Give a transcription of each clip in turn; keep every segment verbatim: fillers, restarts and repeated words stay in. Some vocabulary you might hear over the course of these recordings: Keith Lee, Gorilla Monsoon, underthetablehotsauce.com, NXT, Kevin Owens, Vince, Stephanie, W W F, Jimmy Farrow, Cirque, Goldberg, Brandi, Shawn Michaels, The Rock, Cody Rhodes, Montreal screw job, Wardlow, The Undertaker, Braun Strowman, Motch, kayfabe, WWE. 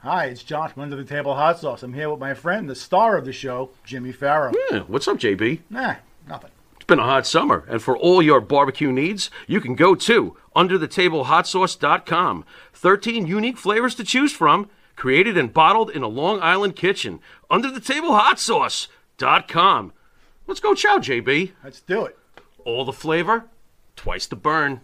Hi, it's Josh from Under the Table Hot Sauce. I'm here with my friend, the star of the show, Jimmy Farrow. Yeah, what's up, J B? Nah, nothing. It's been a hot summer, and for all your barbecue needs, you can go to under the table hot sauce dot com. thirteen unique flavors to choose from, created and bottled in a Long Island kitchen. under the table hot sauce dot com. Let's go chow, J B. Let's do it. All the flavor, twice the burn.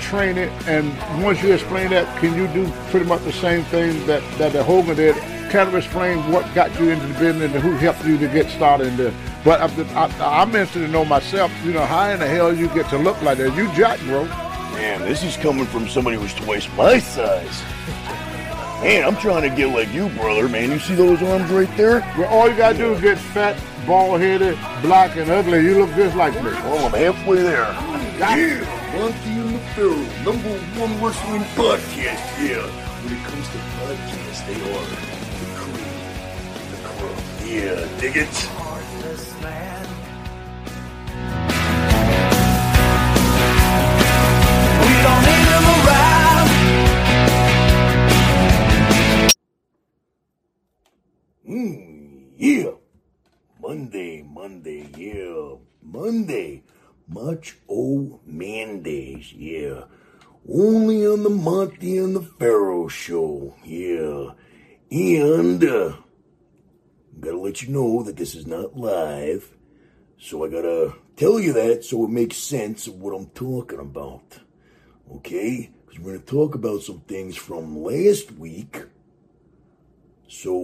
Train it, and once you explain that, can you do pretty much the same thing that that the Hogan did? Kind of explain what got you into the business and who helped you to get started in this. But I, I, I'm interested to know myself, you know, how in the hell you get to look like that? You jack, bro. Man, this is coming from somebody who's twice my size. Man, I'm trying to get like you, brother, man. You see those arms right there? Well, all you gotta yeah. do is get fat, bald-headed, black, and ugly. You look just like me. Oh, I'm halfway there. Yeah. Monty and the Pharaoh, number one wrestling podcast, yeah. When it comes to podcasts, they are the cream, the crop. Yeah, dig it? Heartless man. We don't need him around. Mmm, yeah. Monday, Monday, yeah. Monday. Much old man days, yeah. Only on the Monty and the Pharaoh Show, yeah. And, uh, gotta let you know that this is not live, so I gotta tell you that so it makes sense of what I'm talking about, okay? Because we're gonna talk about some things from last week, so,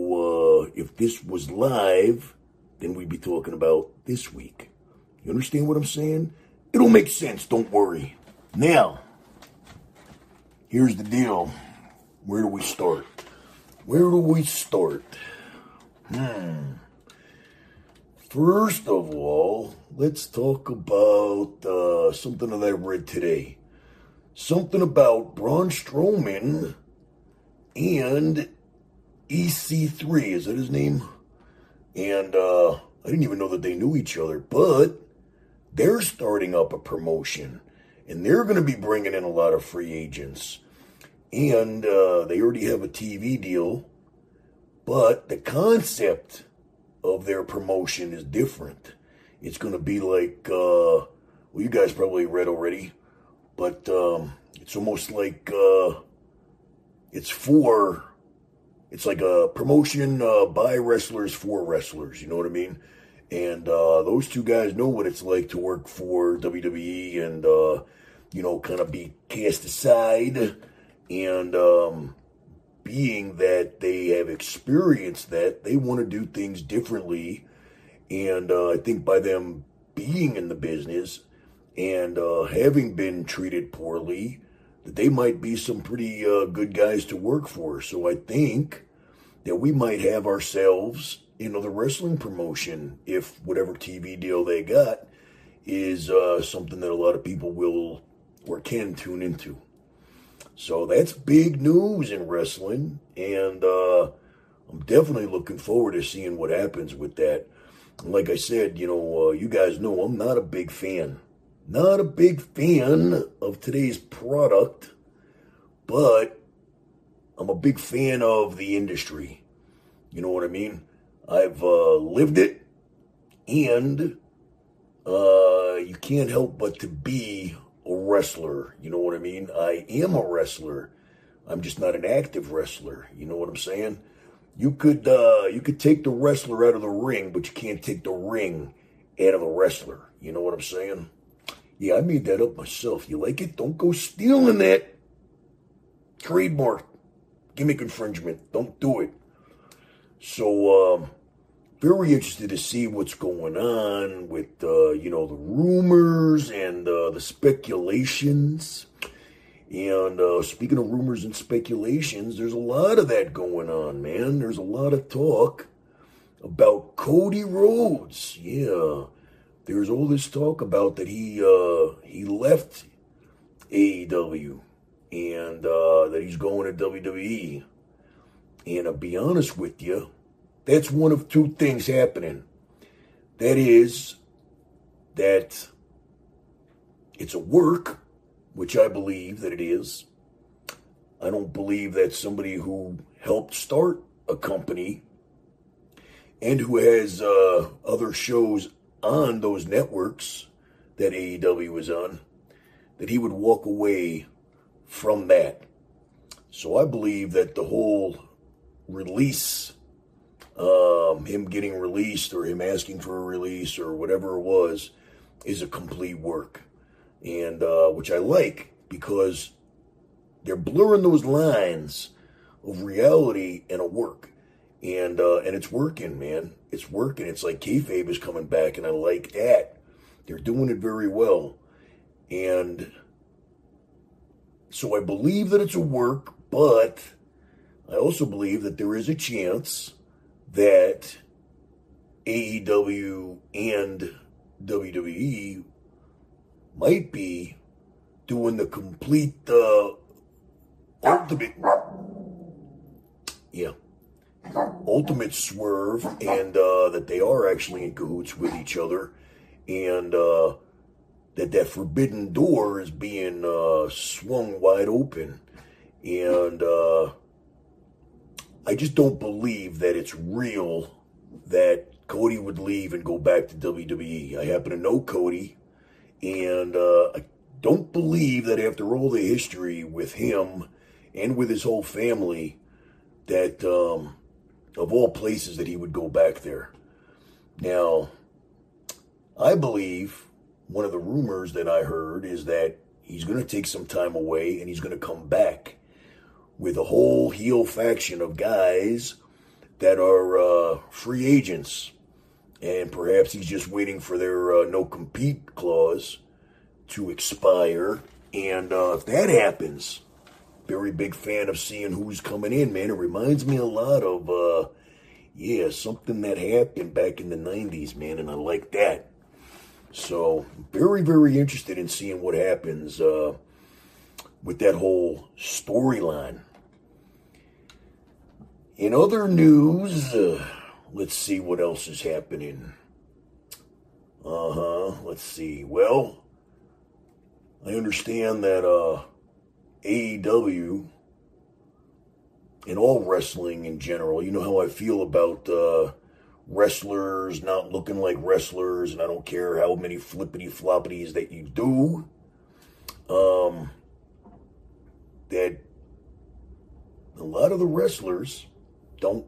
uh, if this was live, then we'd be talking about this week. You understand what I'm saying? It'll make sense, don't worry. Now, here's the deal. Where do we start? Where do we start? Hmm. First of all, let's talk about uh, something that I read today. Something about Braun Strowman and E C three, is that his name? And uh, I didn't even know that they knew each other, but they're starting up a promotion, and they're going to be bringing in a lot of free agents. And uh, they already have a T V deal, but the concept of their promotion is different. It's going to be like, uh, well, you guys probably read already, but um, it's almost like uh, it's for, it's like a promotion uh, by wrestlers for wrestlers, you know what I mean? And uh, those two guys know what it's like to work for W W E and, uh, you know, kind of be cast aside. And um, being that they have experienced that, they want to do things differently. And uh, I think by them being in the business and uh, having been treated poorly, that they might be some pretty uh, good guys to work for. So I think that we might have ourselves, you know, the wrestling promotion, if whatever T V deal they got is uh, something that a lot of people will or can tune into. So that's big news in wrestling, and uh, I'm definitely looking forward to seeing what happens with that. Like I said, you know, uh, you guys know I'm not a big fan. Not a big fan of today's product, but I'm a big fan of the industry. You know what I mean? I've uh, lived it, and uh, you can't help but to be a wrestler, you know what I mean? I am a wrestler. I'm just not an active wrestler, you know what I'm saying? You could uh, you could take the wrestler out of the ring, but you can't take the ring out of a wrestler, you know what I'm saying? Yeah, I made that up myself. You like it? Don't go stealing that. Trademark. Gimmick infringement. Don't do it. So, um, very interested to see what's going on with, uh, you know, the rumors and uh, the speculations. And uh, speaking of rumors and speculations, there's a lot of that going on, man. There's a lot of talk about Cody Rhodes. Yeah, there's all this talk about that he uh, he left A E W and uh, that he's going to W W E. And I'll be honest with you. That's one of two things happening. That is, that it's a work, which I believe that it is. I don't believe that somebody who helped start a company and who has uh, other shows on those networks that A E W is on, that he would walk away from that. So I believe that the whole release, Um, him getting released or him asking for a release or whatever it was, is a complete work. And, uh, which I like, because they're blurring those lines of reality and a work. And, uh, and it's working, man. It's working. It's like kayfabe is coming back, and I like that. They're doing it very well. And so I believe that it's a work, but I also believe that there is a chance that A E W and W W E might be doing the complete, uh, ultimate, yeah, ultimate swerve, and uh, that they are actually in cahoots with each other, and uh, that that forbidden door is being uh, swung wide open, and uh, I just don't believe that it's real that Cody would leave and go back to W W E. I happen to know Cody, and uh, I don't believe that after all the history with him and with his whole family, that um, of all places that he would go back there. Now, I believe one of the rumors that I heard is that he's going to take some time away and he's going to come back with a whole heel faction of guys that are uh, free agents. And perhaps he's just waiting for their uh, no-compete clause to expire. And uh, if that happens, very big fan of seeing who's coming in, man. It reminds me a lot of, uh, yeah, something that happened back in the nineties, man. And I like that. So, very, very interested in seeing what happens uh, with that whole storyline. In other news, uh, let's see what else is happening. Uh-huh, let's see. Well, I understand that uh, A E W and all wrestling in general, you know how I feel about uh, wrestlers not looking like wrestlers, and I don't care how many flippity-floppities that you do, um, that a lot of the wrestlers don't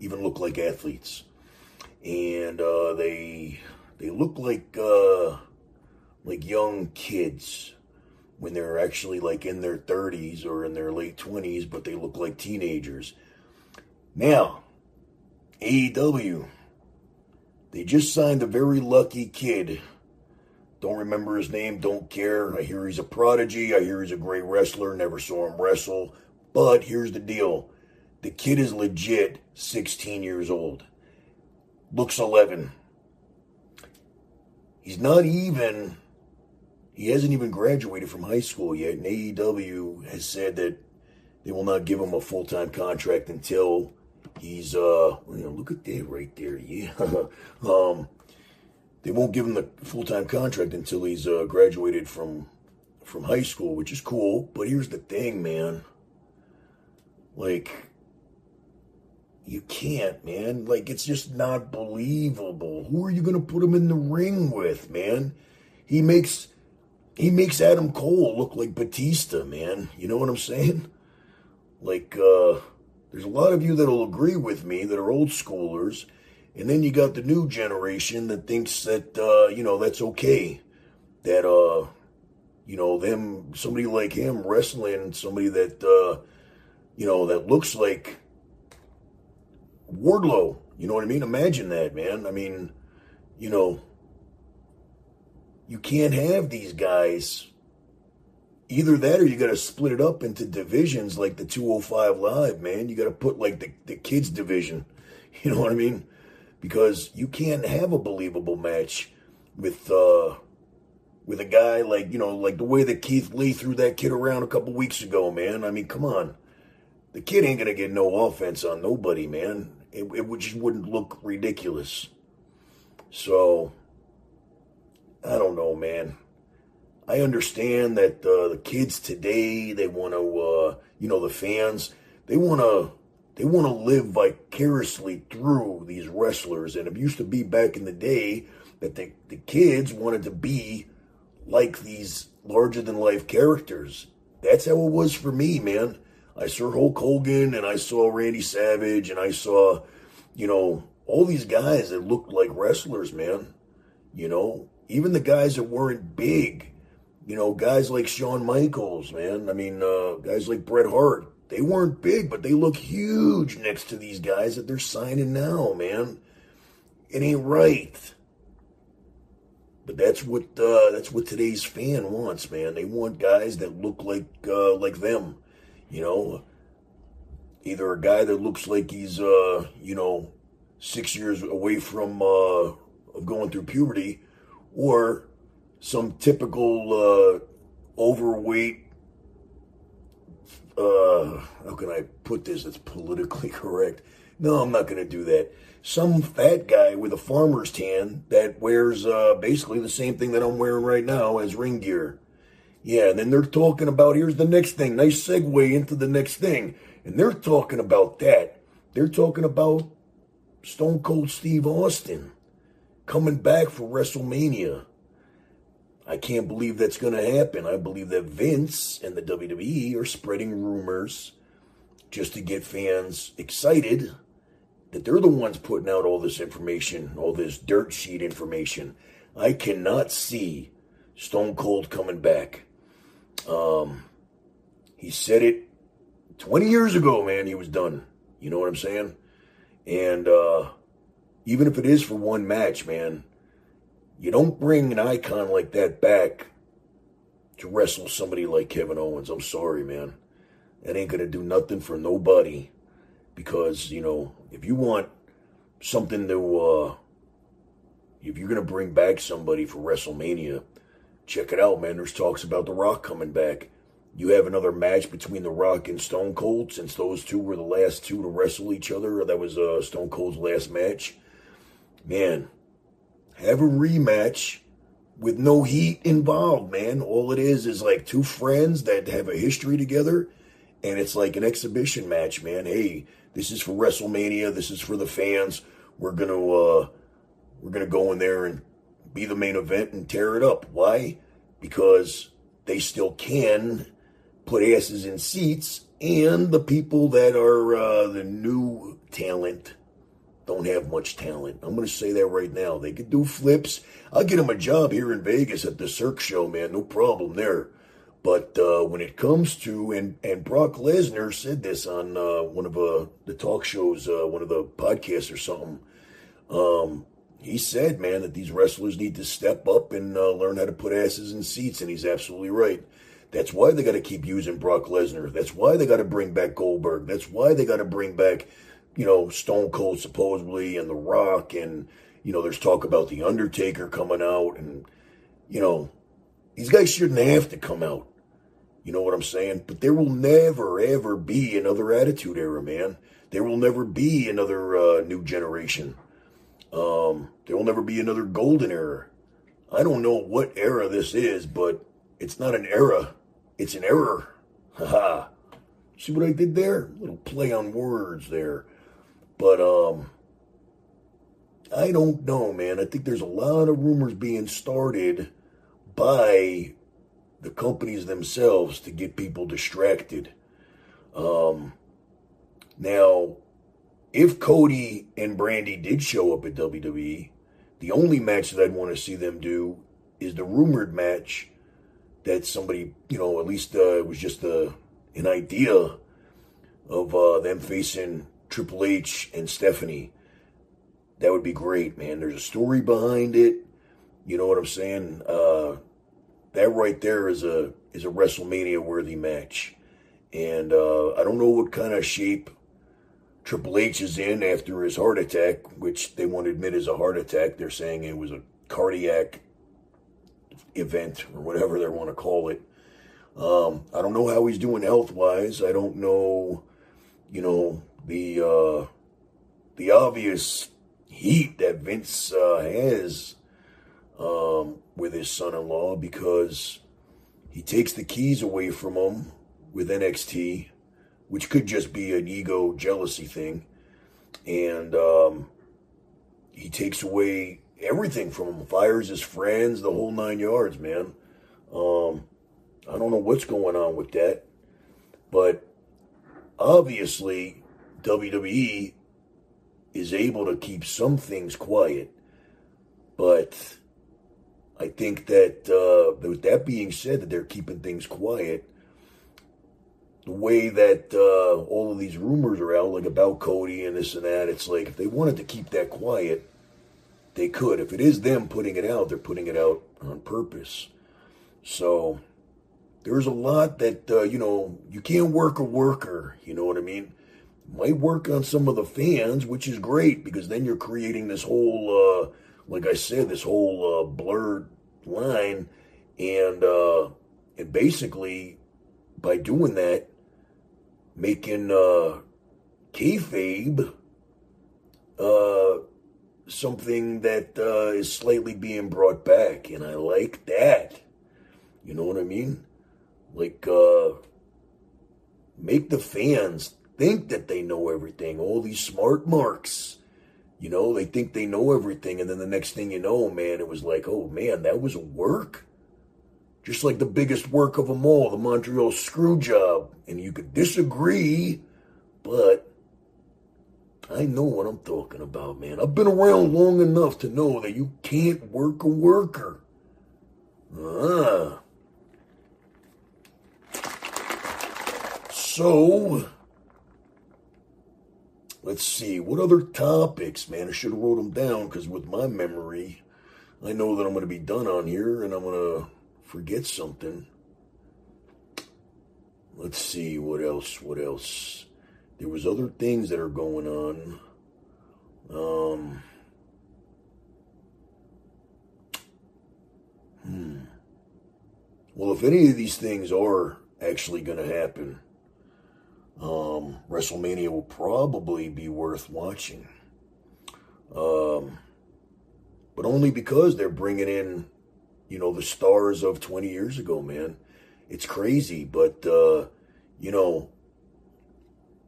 even look like athletes. And uh, they they look like uh, like young kids when they're actually like in their thirties or in their late twenties, but they look like teenagers. Now, A E W, they just signed a very lucky kid. Don't remember his name, don't care. I hear he's a prodigy. I hear he's a great wrestler. Never saw him wrestle. But here's the deal. The kid is legit sixteen years old. Looks eleven. He's not even, he hasn't even graduated from high school yet. And A E W has said that they will not give him a full-time contract until he's, uh, you know, look at that right there. Yeah. um, they won't give him the full-time contract until he's uh, graduated from, from high school, which is cool. But here's the thing, man. Like, you can't, man. Like, it's just not believable. Who are you going to put him in the ring with, man? He makes he makes Adam Cole look like Batista, man. You know what I'm saying? Like, uh, there's a lot of you that will agree with me that are old schoolers. And then you got the new generation that thinks that, uh, you know, that's okay. That, uh, you know, them somebody like him wrestling somebody that... Uh, you know, that looks like Wardlow. You know what I mean? Imagine that, man. I mean, you know, you can't have these guys. Either that or you got to split it up into divisions like the two oh five Live, man. You got to put, like, the, the kids division. You know what I mean? Because you can't have a believable match with, uh, with a guy like, you know, like the way that Keith Lee threw that kid around a couple weeks ago, man. I mean, come on. The kid ain't going to get no offense on nobody, man. It, it just wouldn't look ridiculous. So, I don't know, man. I understand that uh, the kids today, they want to, uh, you know, the fans, they want to they want to live vicariously through these wrestlers. And it used to be back in the day that the, the kids wanted to be like these larger-than-life characters. That's how it was for me, man. I saw Hulk Hogan, and I saw Randy Savage, and I saw, you know, all these guys that looked like wrestlers, man. You know, even the guys that weren't big, you know, guys like Shawn Michaels, man. I mean, uh, guys like Bret Hart, they weren't big, but they look huge next to these guys that they're signing now, man. It ain't right. But that's what uh, that's what today's fan wants, man. They want guys that look like uh, like them. You know, either a guy that looks like he's, uh, you know, six years away from uh, going through puberty, or some typical uh, overweight, uh, how can I put this that's politically correct? No, I'm not going to do that. Some fat guy with a farmer's tan that wears uh, basically the same thing that I'm wearing right now as ring gear. Yeah, and then they're talking about, here's the next thing. Nice segue into the next thing. And they're talking about that. They're talking about Stone Cold Steve Austin coming back for WrestleMania. I can't believe that's going to happen. I believe that Vince and the W W E are spreading rumors just to get fans excited that they're the ones putting out all this information, all this dirt sheet information. I cannot see Stone Cold coming back. Um, he said it twenty years ago, man. He was done. You know what I'm saying? And uh, even if it is for one match, man, you don't bring an icon like that back to wrestle somebody like Kevin Owens. I'm sorry, man. That ain't going to do nothing for nobody. Because, you know, if you want something to, uh, if you're going to bring back somebody for WrestleMania, check it out, man. There's talks about The Rock coming back. You have another match between The Rock and Stone Cold, since those two were the last two to wrestle each other. That was uh, Stone Cold's last match. Man, have a rematch with no heat involved, man. All it is is like two friends that have a history together, and it's like an exhibition match, man. Hey, this is for WrestleMania. This is for the fans. We're gonna uh, we're gonna go in there and be the main event and tear it up. Why? Because they still can put asses in seats, and the people that are uh, the new talent don't have much talent. I'm going to say that right now. They could do flips. I'll get them a job here in Vegas at the Cirque show, man. No problem there. But uh, when it comes to, and, and Brock Lesnar said this on uh, one of uh, the talk shows, uh, one of the podcasts or something. Um, he said, man, that these wrestlers need to step up and uh, learn how to put asses in seats, and he's absolutely right. That's why they got to keep using Brock Lesnar. That's why they got to bring back Goldberg. That's why they got to bring back, you know, Stone Cold supposedly, and The Rock, and, you know, there's talk about The Undertaker coming out, and, you know, these guys shouldn't have to come out. You know what I'm saying? But there will never, ever be another Attitude Era, man. There will never be another uh, new generation. Um, there will never be another Golden Era. I don't know what era this is, but it's not an era. It's an error. Haha. See what I did there? A little play on words there. But um, I don't know, man. I think there's a lot of rumors being started by the companies themselves to get people distracted. Um, now, if Cody and Brandi did show up at W W E, the only match that I'd want to see them do is the rumored match that somebody, you know, at least uh, it was just a... an idea of uh, them facing Triple H and Stephanie. That would be great, man. There's a story behind it. You know what I'm saying? Uh, that right there is a is a WrestleMania-worthy match. And uh, I don't know what kind of shape Triple H is in after his heart attack, which they won't admit is a heart attack. They're saying it was a cardiac event or whatever they want to call it. Um, I don't know how he's doing health-wise. I don't know, you know, the uh, the obvious heat that Vince uh, has um, with his son-in-law, because he takes the keys away from him with N X T, which could just be an ego jealousy thing, and um, he takes away everything from him, fires his friends, the whole nine yards, man. Um, I don't know what's going on with that, but obviously W W E is able to keep some things quiet. But I think that uh, with that being said, that they're keeping things quiet, the way that uh, all of these rumors are out, like about Cody and this and that, it's like if they wanted to keep that quiet, they could. If it is them putting it out, they're putting it out on purpose. So... there's a lot that, uh, you know, you can't work a worker, you know what I mean? Might work on some of the fans, which is great, because then you're creating this whole, uh, like I said, this whole uh, blurred line. And, uh, and basically, by doing that, making uh, kayfabe uh, something that uh, is slightly being brought back. And I like that, you know what I mean? Like, uh, make the fans think that they know everything. All these smart marks, you know, they think they know everything. And then the next thing you know, man, it was like, oh, man, that was a work? Just like the biggest work of them all, the Montreal screw job. And you could disagree, but I know what I'm talking about, man. I've been around long enough to know that you can't work a worker. Ah. Uh-huh. So, let's see, what other topics, man? I should have wrote them down, because with my memory, I know that I'm going to be done on here, and I'm going to forget something. Let's see, what else, what else? There was other things that are going on. Um, hmm. Well, if any of these things are actually going to happen. Um, WrestleMania will probably be worth watching. Um, but only because they're bringing in, you know, the stars of twenty years ago, man. It's crazy, but, uh, you know,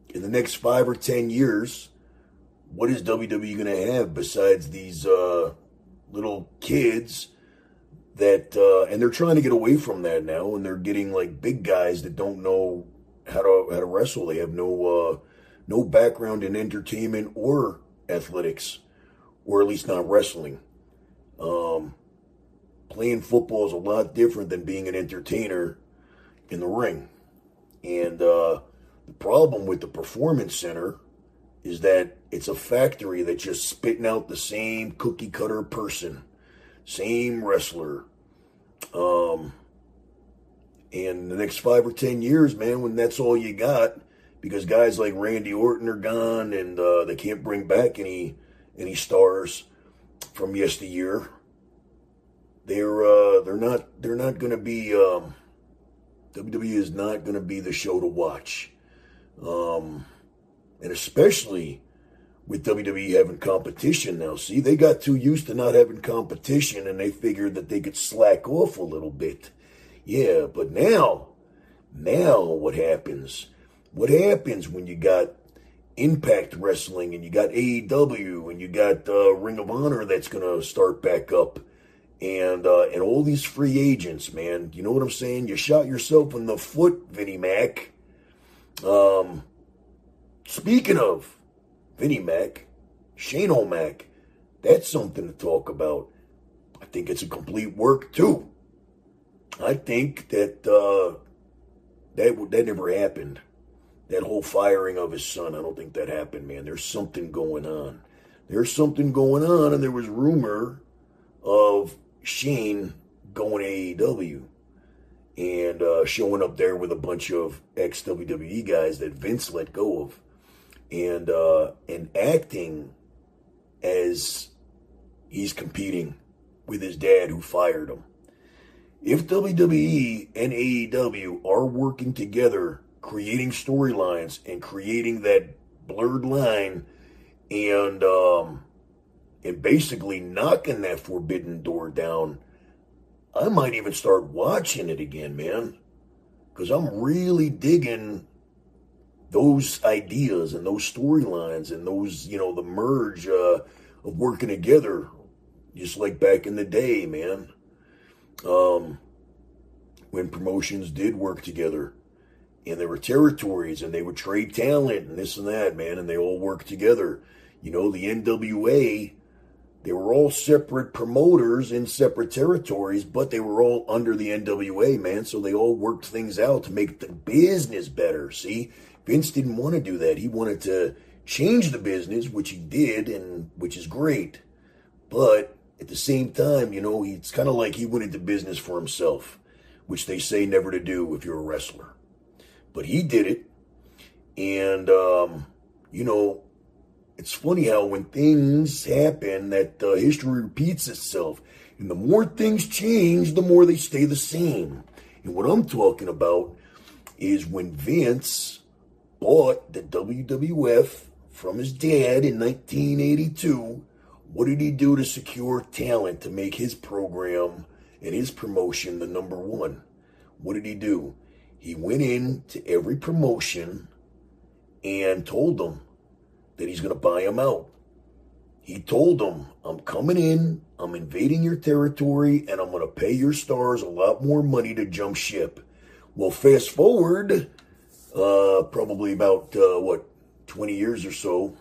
in the next five or ten years, what is W W E going to have besides these uh, little kids that, uh, and they're trying to get away from that now, and they're getting, like, big guys that don't know how to how to wrestle. They have no, uh, no background in entertainment or athletics, or at least not wrestling. Um, playing football is a lot different than being an entertainer in the ring. And uh, the problem with the Performance Center is that it's a factory that's just spitting out the same cookie cutter person, same wrestler. Um, and the next five or ten years, man, when that's all you got, because guys like Randy Orton are gone, and uh, they can't bring back any any stars from yesteryear. They're uh, they're not they're not going to be um, W W E is not going to be the show to watch, um, and especially with W W E having competition now. See, they got too used to not having competition, and they figured that they could slack off a little bit. Yeah, but now, now what happens? What happens when you got Impact Wrestling, and you got A E W, and you got uh, Ring of Honor that's going to start back up? And uh, and all these free agents, man. You know what I'm saying? You shot yourself in the foot, Vinnie Mac. Um, speaking of Vinnie Mac, Shane O'Mac, that's something to talk about. I think it's a complete work, too. I think that uh, that, that never happened. That whole firing of his son, I don't think that happened, man. There's something going on. There's something going on, and there was rumor of Shane going to A E W and uh, showing up there with a bunch of ex-W W E guys that Vince let go of, and uh, and acting as he's competing with his dad who fired him. If W W E and A E W are working together, creating storylines and creating that blurred line, and um, and basically knocking that forbidden door down, I might even start watching it again, man. Because I'm really digging those ideas and those storylines and those, you know, the merge uh, of working together, just like back in the day, man. Um, when promotions did work together, and there were territories, and they would trade talent and this and that, man, and they all worked together. You know, the N W A, they were all separate promoters in separate territories, but they were all under the N W A, man. So they all worked things out to make the business better. See, Vince didn't want to do that. He wanted to change the business, which he did, and which is great. But at the same time, you know, he, it's kind of like he went into business for himself, which they say never to do if you're a wrestler. But he did it. And, um, you know, it's funny how when things happen that uh, history repeats itself. And the more things change, the more they stay the same. And what I'm talking about is when Vince bought the W W F from his dad in nineteen eighty-two, what did he do to secure talent to make his program and his promotion the number one? What did he do? He went in to every promotion and told them that he's going to buy them out. He told them, I'm coming in, I'm invading your territory, and I'm going to pay your stars a lot more money to jump ship. Well, fast forward, uh, probably about, uh, what, twenty years or so,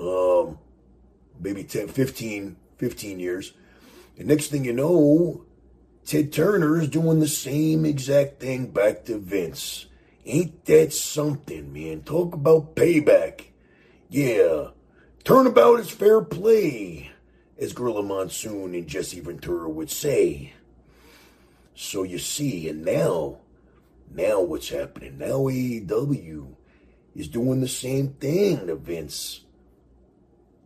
um, maybe ten, fifteen, fifteen years. And next thing you know, Ted Turner is doing the same exact thing back to Vince. Ain't that something, man? Talk about payback. Yeah, turnabout is fair play, as Gorilla Monsoon and Jesse Ventura would say. So you see, and now, now what's happening? Now A E W is doing the same thing to Vince,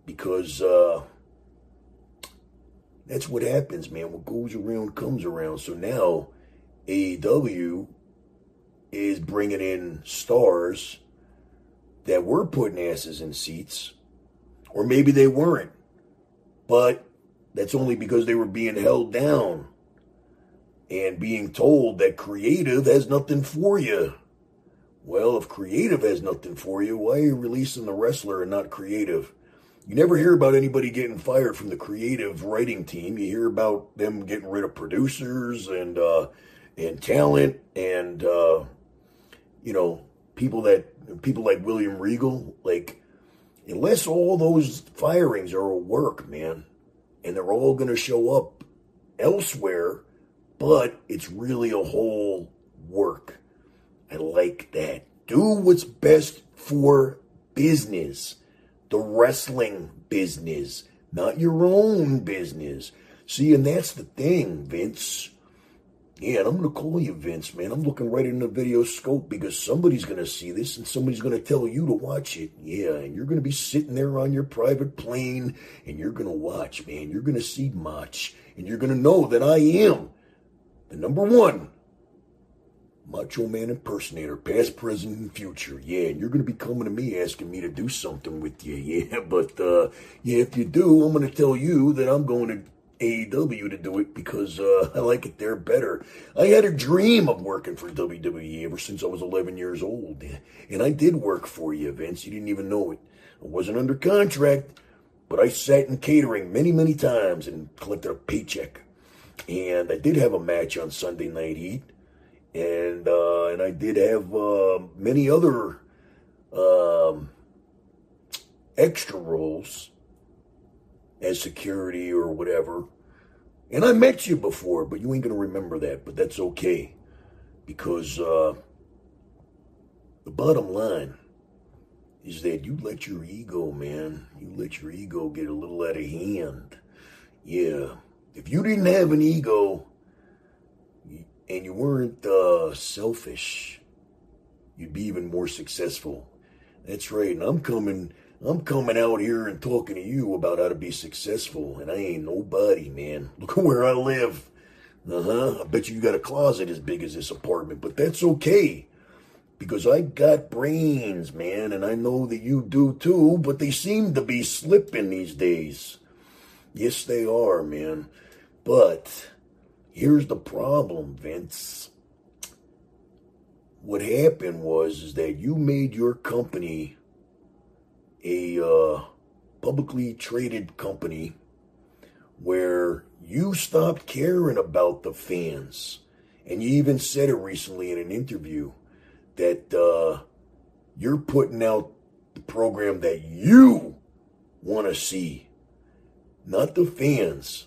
because uh, that's what happens, man. What goes around comes around. So now A E W is bringing in stars that were putting asses in seats, or maybe they weren't, but that's only because they were being held down and being told that creative has nothing for you. Well, if creative has nothing for you, why are you releasing the wrestler and not creative? You never hear about anybody getting fired from the creative writing team. You hear about them getting rid of producers and uh, and talent and uh, you know people that people like William Regal. Like, unless all those firings are a work, man, and they're all going to show up elsewhere. But it's really a whole work. I like that. Do what's best for business. The wrestling business. Not your own business. See, and that's the thing, Vince. Yeah, and I'm going to call you Vince, man. I'm looking right in the video scope because somebody's going to see this and somebody's going to tell you to watch it. Yeah, and you're going to be sitting there on your private plane and you're going to watch, man. You're going to see Mach. And you're going to know that I am the number one Macho Man impersonator, past, present, and future. Yeah, and you're going to be coming to me asking me to do something with you. Yeah, but uh, yeah, if you do, I'm going to tell you that I'm going to A E W to do it because uh, I like it there better. I had a dream of working for W W E ever since I was eleven years old. And I did work for you, Vince. You didn't even know it. I wasn't under contract, but I sat in catering many, many times and collected a paycheck. And I did have a match on Sunday Night Heat, and uh, and I did have uh, many other um, extra roles as security or whatever. And I met you before, but you ain't gonna remember that. But that's okay, because uh, the bottom line is that you let your ego, man, you let your ego get a little out of hand. Yeah. If you didn't have an ego and you weren't uh, selfish, you'd be even more successful. That's right. And I'm coming, I'm coming out here and talking to you about how to be successful. And I ain't nobody, man. Look at where I live. Uh-huh. I bet you got a closet as big as this apartment, but that's okay. Because I got brains, man. And I know that you do too, but they seem to be slipping these days. Yes, they are, man. But here's the problem, Vince. What happened was is that you made your company a uh, publicly traded company where you stopped caring about the fans. And you even said it recently in an interview that uh, you're putting out the program that you want to see, not the fans.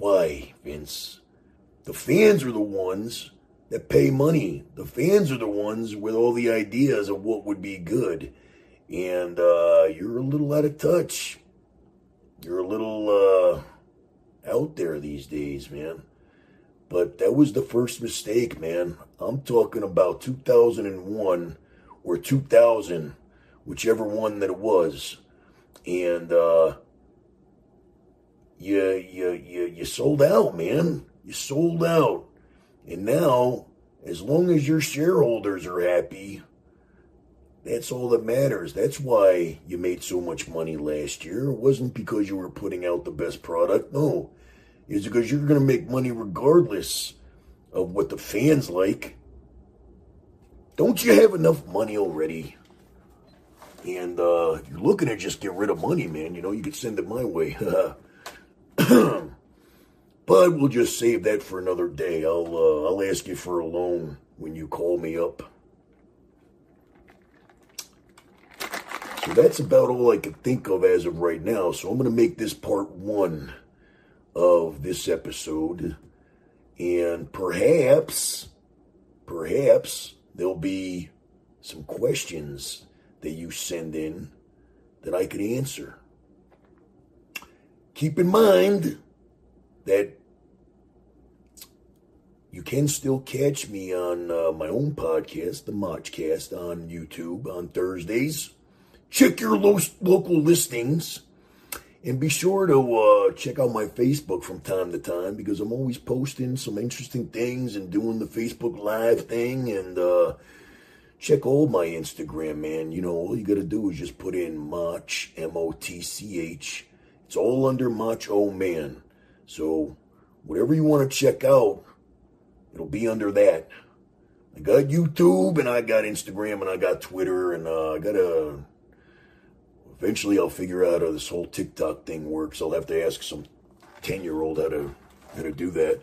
Why, Vince? The fans are the ones that pay money. The fans are the ones with all the ideas of what would be good. And uh, you're a little out of touch. You're a little uh, out there these days, man. But that was the first mistake, man. I'm talking about two thousand one or two thousand, whichever one that it was. And uh, you, you, you, you sold out, man. You sold out. And now, as long as your shareholders are happy, that's all that matters. That's why you made so much money last year. It wasn't because you were putting out the best product. No. It's because you're going to make money regardless of what the fans like. Don't you have enough money already? And uh, if you're looking to just get rid of money, man, you know, you could send it my way. But we'll just save that for another day. I'll uh, I'll ask you for a loan when you call me up. So that's about all I could think of as of right now. So I'm going to make this part one of this episode. And perhaps, perhaps there'll be some questions that you send in that I could answer. Keep in mind that you can still catch me on uh, my own podcast, the Mochcast, on YouTube on Thursdays. Check your lo- local listings. And be sure to uh, check out my Facebook from time to time, because I'm always posting some interesting things and doing the Facebook Live thing. And uh, check all my Instagram, man. You know, all you got to do is just put in Motch, M O T C H. It's all under Motch Oh Man. So whatever you want to check out, it'll be under that. I got YouTube, and I got Instagram, and I got Twitter, and uh, I got a... Eventually, I'll figure out how this whole TikTok thing works. I'll have to ask some ten-year-old how to how to do that.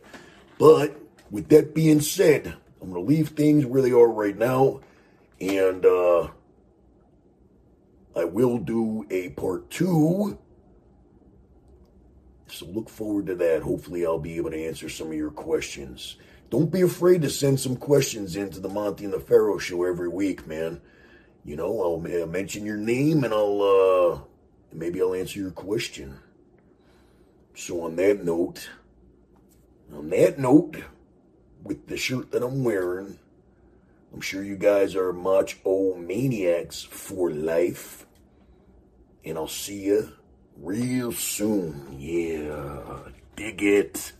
But with that being said, I'm going to leave things where they are right now. And uh, I will do a part two. So look forward to that. Hopefully, I'll be able to answer some of your questions. Don't be afraid to send some questions into the Monty and the Pharaoh Show every week, man. You know, I'll uh, mention your name, and I'll, uh, maybe I'll answer your question. So on that note, on that note, with the shirt that I'm wearing, I'm sure you guys are macho maniacs for life. And I'll see you real soon. Yeah, dig it.